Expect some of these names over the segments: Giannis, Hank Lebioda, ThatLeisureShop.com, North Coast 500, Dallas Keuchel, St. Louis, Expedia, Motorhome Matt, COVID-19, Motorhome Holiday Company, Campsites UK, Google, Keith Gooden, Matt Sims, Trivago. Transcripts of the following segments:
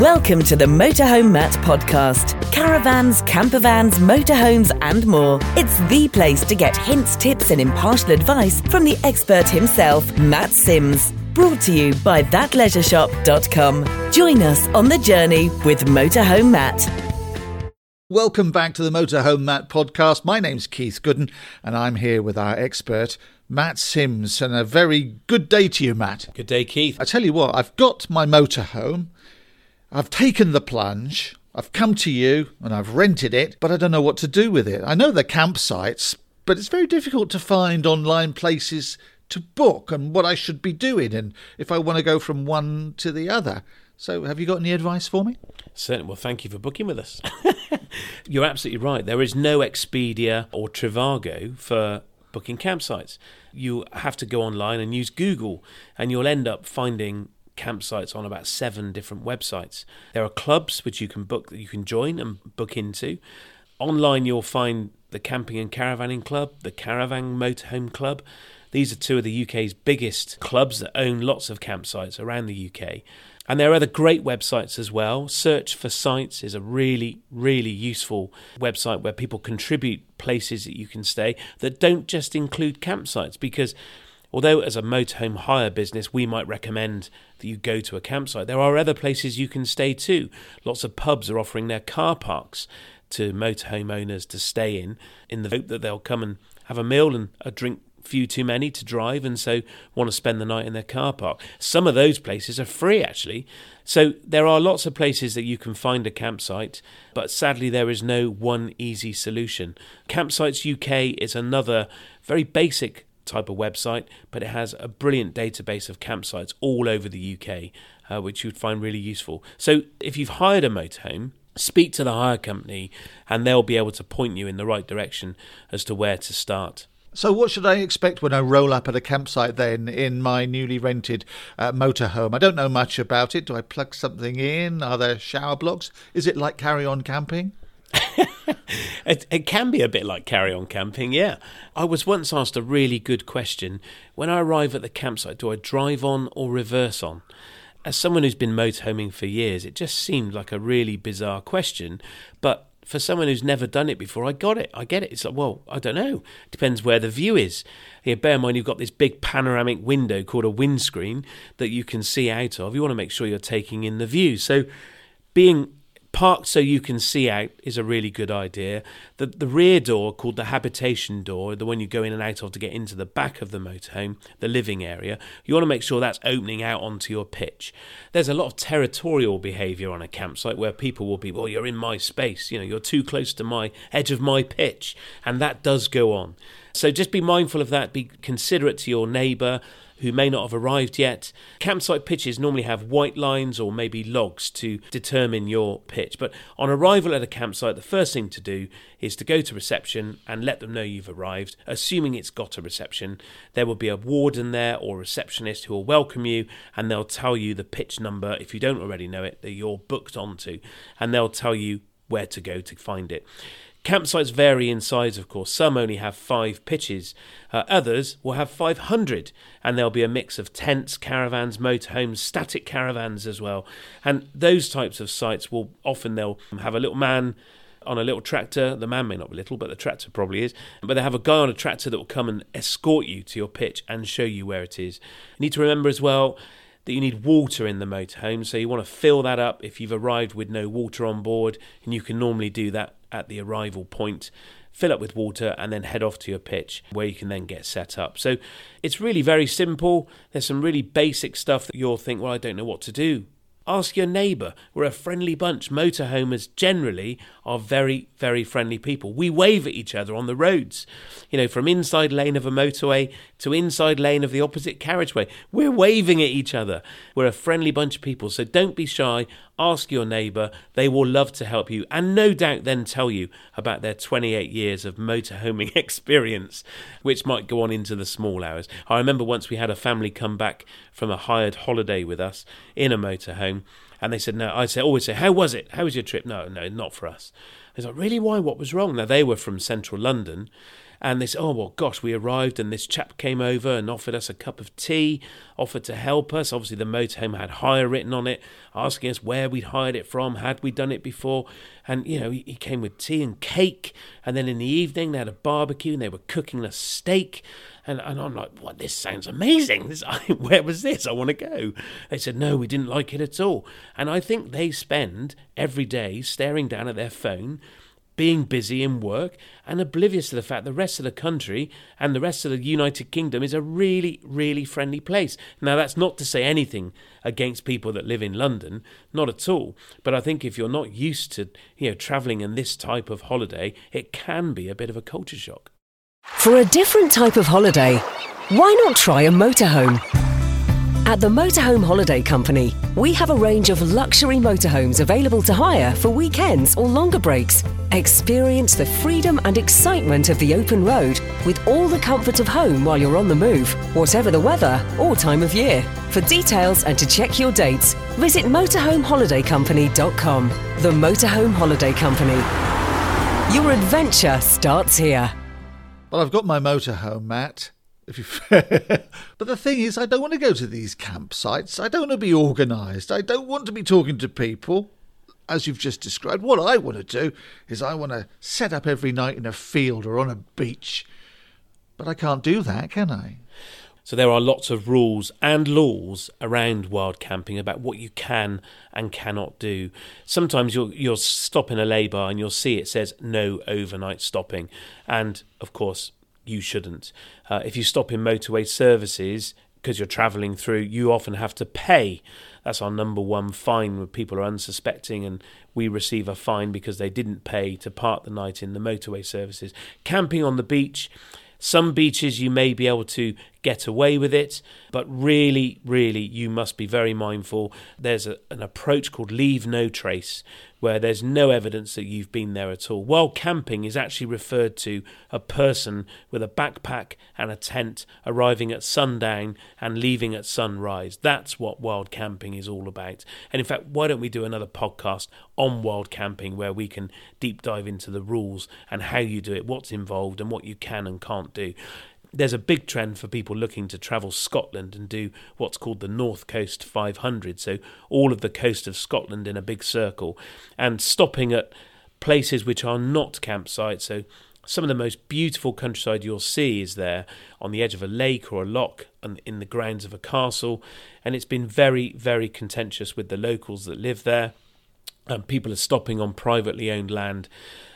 Welcome to the Motorhome Matt podcast. Caravans, campervans, motorhomes and more. It's the place to get hints, tips and impartial advice from the expert himself, Matt Sims. Brought to you by ThatLeisureShop.com. Join us on the journey with Motorhome Matt. Welcome back to the Motorhome Matt podcast. My name's Keith Gooden and I'm here with our expert, Matt Sims. And a very good day to you, Matt. Good day, Keith. I tell you what, I've got my motorhome. I've taken the plunge. I've come to you and I've rented it, but I don't know what to do with it. I know the campsites, but it's very difficult to find online places to book and what I should be doing and if I want to go from one to the other. So have you got any advice for me? Certainly. Well, thank you for booking with us. You're absolutely right. There is no Expedia or Trivago for booking campsites. You have to go online and use Google, and you'll end up finding campsites on about 7 different websites. There are clubs which you can book, that you can join and book into. Online, you'll find the Camping and Caravanning Club, the Caravan Motorhome Club. These are 2 of the UK's biggest clubs that own lots of campsites around the UK. And there are other great websites as well. Search for Sites is a really, really useful website where people contribute places that you can stay that don't just include campsites, because although as a motorhome hire business, we might recommend that you go to a campsite, there are other places you can stay too. Lots of pubs are offering their car parks to motorhome owners to stay in the hope that they'll come and have a meal and a drink, few too many to drive, and so want to spend the night in their car park. Some of those places are free, actually. So there are lots of places that you can find a campsite, but sadly there is no one easy solution. Campsites UK is another very basic type of website, but it has a brilliant database of campsites all over the UK, which you'd find really useful. So if you've hired a motorhome, speak to the hire company and they'll be able to point you in the right direction as to where to start. So what should I expect when I roll up at a campsite then in my newly rented motorhome? I don't know much about it. Do I plug something in? Are there shower blocks? Is it like carry-on camping? It can be a bit like carry-on camping, yeah. I was once asked a really good question. When I arrive at the campsite, do I drive on or reverse on? As someone who's been motorhoming for years, it just seemed like a really bizarre question, but for someone who's never done it before, I get it. It's like, well, I don't know. Depends where the view is. Here, bear in mind, you've got this big panoramic window called a windscreen that you can see out of. You want to make sure you're taking in the view. So being parked so you can see out is a really good idea. The rear door, called the habitation door, the one you go in and out of to get into the back of the motorhome, the living area, you want to make sure that's opening out onto your pitch. There's a lot of territorial behaviour on a campsite where people will be, well, you're in my space, you know, you're too close to my edge of my pitch, and that does go on. So just be mindful of that, be considerate to your neighbour who may not have arrived yet. Campsite pitches normally have white lines or maybe logs to determine your pitch. But on arrival at a campsite, the first thing to do is to go to reception and let them know you've arrived. Assuming it's got a reception, there will be a warden there or receptionist who will welcome you, and they'll tell you the pitch number, if you don't already know it, that you're booked onto, and they'll tell you where to go to find it. Campsites vary in size, of course. Some only have 5 pitches. Others will have 500, and there'll be a mix of tents, caravans, motorhomes, static caravans as well. And those types of sites will often, they'll have a little man on a little tractor. The man may not be little, but the tractor probably is. But they have a guy on a tractor that will come and escort you to your pitch and show you where it is. You need to remember as well that you need water in the motorhome, so you want to fill that up if you've arrived with no water on board, and you can normally do that at the arrival point. Fill up with water and then head off to your pitch where you can then get set up. So it's really very simple. There's some really basic stuff that you'll think, well, I don't know what to do. Ask your neighbour. We're a friendly bunch. Motorhomers generally are very, very friendly people. We wave at each other on the roads, you know, from inside lane of a motorway to inside lane of the opposite carriageway. We're waving at each other. We're a friendly bunch of people, so don't be shy. Ask your neighbour. They will love to help you, and no doubt then tell you about their 28 years of motorhoming experience, which might go on into the small hours. I remember once we had a family come back from a hired holiday with us in a motorhome, and they said, no, I always say, how was it? How was your trip? No, not for us. I was like, really? Why? What was wrong? Now, they were from central London, And this, oh, well, gosh, we arrived and this chap came over and offered us a cup of tea, offered to help us. Obviously, the motorhome had hire written on it, asking us where we'd hired it from, had we done it before. And, you know, he came with tea and cake. And then in the evening, they had a barbecue and they were cooking a steak. And I'm like, what, this sounds amazing. Where was this? I want to go. They said, no, we didn't like it at all. And I think they spend every day staring down at their phone, being busy in work and oblivious to the fact the rest of the country and the rest of the United Kingdom is a really, really friendly place. Now, that's not to say anything against people that live in London, not at all. But I think if you're not used to, travelling in this type of holiday, it can be a bit of a culture shock. For a different type of holiday, why not try a motorhome? At the Motorhome Holiday Company, we have a range of luxury motorhomes available to hire for weekends or longer breaks. Experience the freedom and excitement of the open road with all the comfort of home while you're on the move, whatever the weather or time of year. For details and to check your dates, visit motorhomeholidaycompany.com. The Motorhome Holiday Company. Your adventure starts here. Well, I've got my motorhome, Matt. But the thing is, I don't want to go to these campsites. I don't want to be organised. I don't want to be talking to people, as you've just described. What I want to do is I want to set up every night in a field or on a beach. But I can't do that, can I? So there are lots of rules and laws around wild camping about what you can and cannot do. Sometimes you'll stop in a lay-by and you'll see it says no overnight stopping. And, of course, you shouldn't. If you stop in motorway services because you're travelling through, you often have to pay. That's our number one fine when people are unsuspecting and we receive a fine because they didn't pay to park the night in the motorway services. Camping on the beach, some beaches you may be able to get away with it, but really, really you must be very mindful. There's an approach called leave no trace, where there's no evidence that you've been there at all. While camping is actually referred to a person with a backpack and a tent arriving at sundown and leaving at sunrise. That's what wild camping is all about. And in fact, why don't we do another podcast on wild camping where we can deep dive into the rules and how you do it, what's involved and what you can and can't do. There's a big trend for people looking to travel Scotland and do what's called the North Coast 500, so all of the coast of Scotland in a big circle, and stopping at places which are not campsites. So some of the most beautiful countryside you'll see is there on the edge of a lake or a loch and in the grounds of a castle, and it's been very, very contentious with the locals that live there. People are stopping on privately owned land,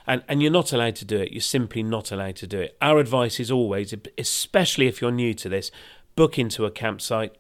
and you're not allowed to do it. You're simply not allowed to do it. Our advice is always, especially if you're new to this, book into a campsite.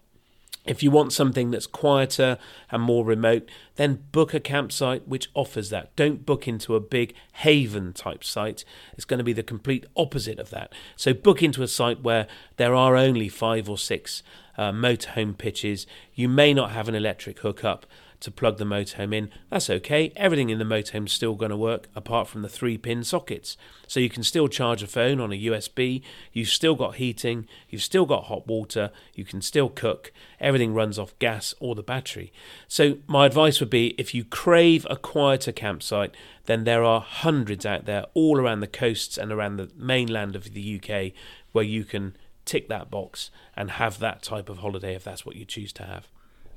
If you want something that's quieter and more remote, then book a campsite which offers that. Don't book into a big haven type site. It's going to be the complete opposite of that. So book into a site where there are only 5 or 6 motorhome pitches. You may not have an electric hookup to plug the motorhome in. That's okay. Everything in the motorhome's still going to work apart from the 3-pin sockets. So you can still charge a phone on a USB. You've still got heating. You've still got hot water. You can still cook. Everything runs off gas or the battery. So my advice would be, if you crave a quieter campsite, then there are hundreds out there all around the coasts and around the mainland of the UK where you can tick that box and have that type of holiday if that's what you choose to have.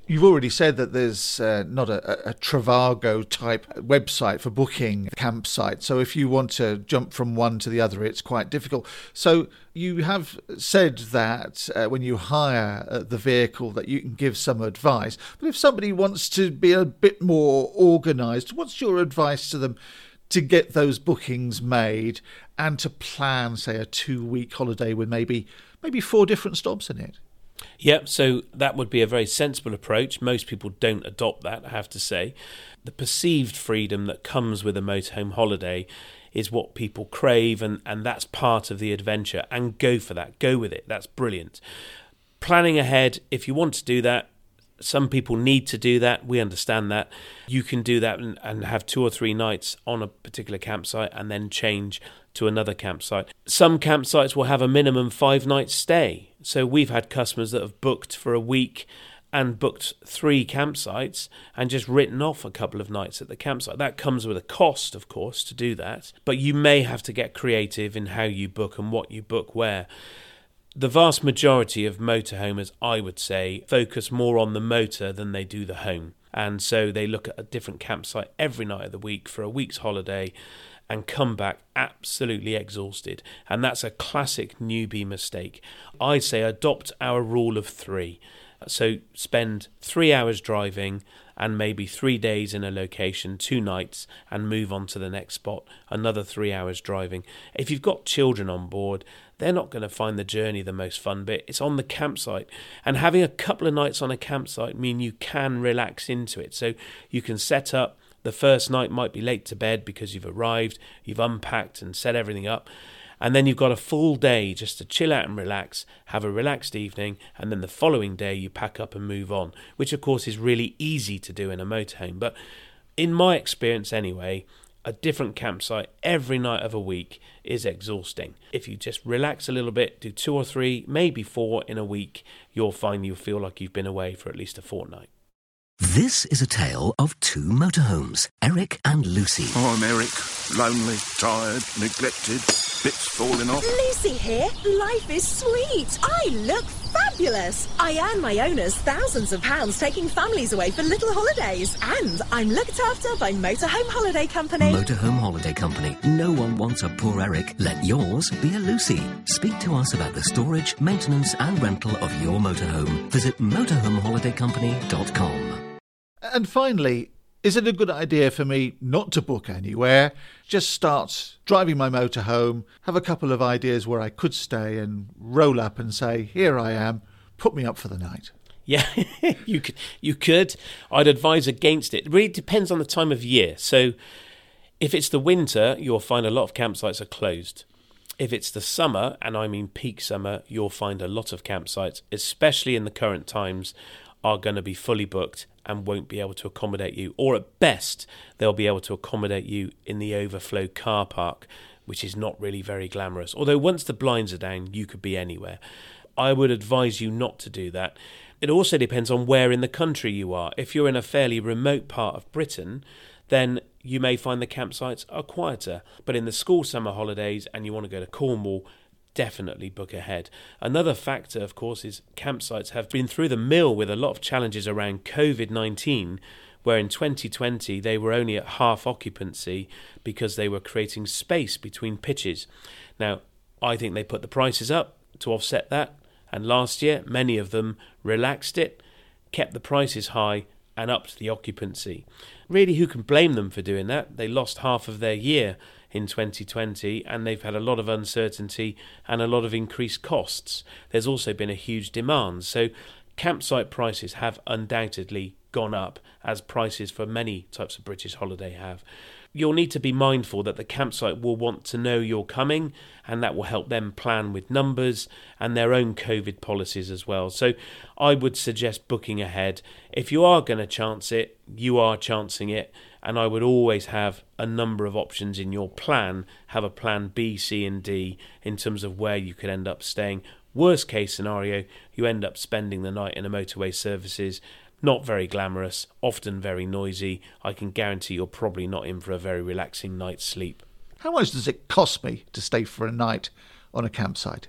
You've already said that there's not a Trivago type website for booking campsites. So if you want to jump from one to the other, it's quite difficult. So you have said that when you hire the vehicle that you can give some advice. But if somebody wants to be a bit more organised, what's your advice to them to get those bookings made and to plan, say, a 2-week holiday with maybe 4 different stops in it? Yep, so that would be a very sensible approach. Most people don't adopt that, I have to say. The perceived freedom that comes with a motorhome holiday is what people crave, and that's part of the adventure. And go for that. Go with it. That's brilliant. Planning ahead, if you want to do that, some people need to do that. We understand that. You can do that and have 2 or 3 nights on a particular campsite and then change to another campsite. Some campsites will have a minimum 5-night stay. So we've had customers that have booked for a week and booked 3 campsites and just written off a couple of nights at the campsite. That comes with a cost, of course, to do that, but you may have to get creative in how you book and what you book where. The vast majority of motorhomers, I would say, focus more on the motor than they do the home. And so they look at a different campsite every night of the week for a week's holiday and come back absolutely exhausted. And that's a classic newbie mistake. I say adopt our rule of 3. So spend 3 hours driving and maybe 3 days in a location, 2 nights, and move on to the next spot, another 3 hours driving. If you've got children on board, they're not going to find the journey the most fun bit. It's on the campsite. And having a couple of nights on a campsite mean you can relax into it. So you can set up. The first night might be late to bed because you've arrived, you've unpacked and set everything up. And then you've got a full day just to chill out and relax, have a relaxed evening, and then the following day you pack up and move on, which of course is really easy to do in a motorhome. But in my experience anyway, a different campsite every night of a week is exhausting. If you just relax a little bit, do 2 or 3, maybe 4 in a week, you'll find you'll feel like you've been away for at least a fortnight. This is a tale of 2 motorhomes, Eric and Lucy. Oh, I'm Eric. Lonely, tired, neglected, bits falling off. Lucy here. Life is sweet. I look fabulous. I earn my owners thousands of pounds taking families away for little holidays. And I'm looked after by Motorhome Holiday Company. Motorhome Holiday Company. No one wants a poor Eric. Let yours be a Lucy. Speak to us about the storage, maintenance and rental of your motorhome. Visit motorhomeholidaycompany.com. And finally, is it a good idea for me not to book anywhere, just start driving my motorhome, have a couple of ideas where I could stay and roll up and say, here I am, put me up for the night? Yeah, you could. I'd advise against it. It really depends on the time of year. So if it's the winter, you'll find a lot of campsites are closed. If it's the summer, and I mean peak summer, you'll find a lot of campsites, especially in the current times, are going to be fully booked and won't be able to accommodate you, or at best they'll be able to accommodate you in the overflow car park, which is not really very glamorous, although once the blinds are down you could be anywhere. I would advise you not to do that. It also depends on where in the country you are. If you're in a fairly remote part of Britain, then you may find the campsites are quieter, but in the school summer holidays and you want to go to Cornwall, definitely book ahead. Another factor, of course, is campsites have been through the mill with a lot of challenges around COVID-19, where in 2020 they were only at half occupancy because they were creating space between pitches. Now, I think they put the prices up to offset that, and last year many of them relaxed it, kept the prices high and upped the occupancy. Really, who can blame them for doing that? They lost half of their year in 2020, and they've had a lot of uncertainty and a lot of increased costs. There's also been a huge demand. So campsite prices have undoubtedly gone up, as prices for many types of British holiday have. You'll need to be mindful that the campsite will want to know you're coming, and that will help them plan with numbers and their own COVID policies as well. So I would suggest booking ahead. If you are going to chance it, you are chancing it, and I would always have a number of options in your plan. Have a plan B, C and D in terms of where you could end up staying. Worst case scenario, you end up spending the night in a motorway services. Not very glamorous, often very noisy. I can guarantee you're probably not in for a very relaxing night's sleep. How much does it cost me to stay for a night on a campsite?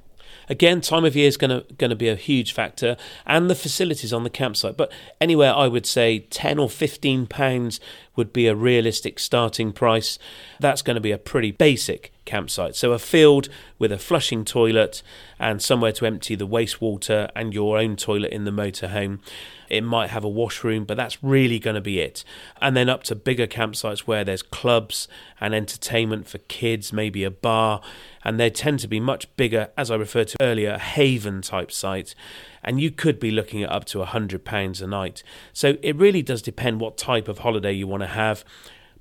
Again, time of year is going to be a huge factor, and the facilities on the campsite. But anywhere I would say £10 or £15 would be a realistic starting price. That's going to be a pretty basic campsite. So a field with a flushing toilet and somewhere to empty the wastewater and your own toilet in the motorhome. It might have a washroom, but that's really going to be it. And then up to bigger campsites where there's clubs and entertainment for kids, maybe a bar, and they tend to be much bigger, as I referred to earlier, haven type site. And you could be looking at up to £100 a night. So it really does depend what type of holiday you want to have.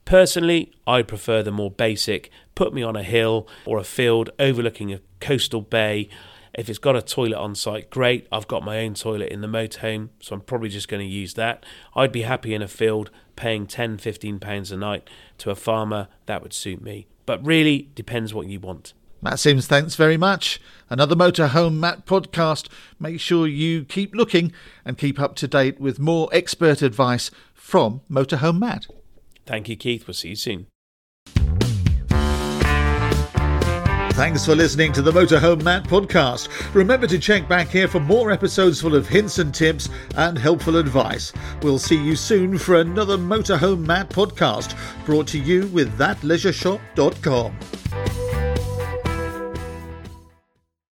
Personally, I prefer the more basic, put me on a hill or a field overlooking a coastal bay. If it's got a toilet on site, great. I've got my own toilet in the motorhome, so I'm probably just going to use that. I'd be happy in a field paying £10, £15 a night to a farmer. That would suit me. But really depends what you want. Matt Sims, thanks very much. Another Motorhome Matt podcast. Make sure you keep looking and keep up to date with more expert advice from Motorhome Matt. Thank you, Keith. We'll see you soon. Thanks for listening to the Motorhome Matt podcast. Remember to check back here for more episodes full of hints and tips and helpful advice. We'll see you soon for another Motorhome Matt podcast, brought to you with ThatLeisureShop.com.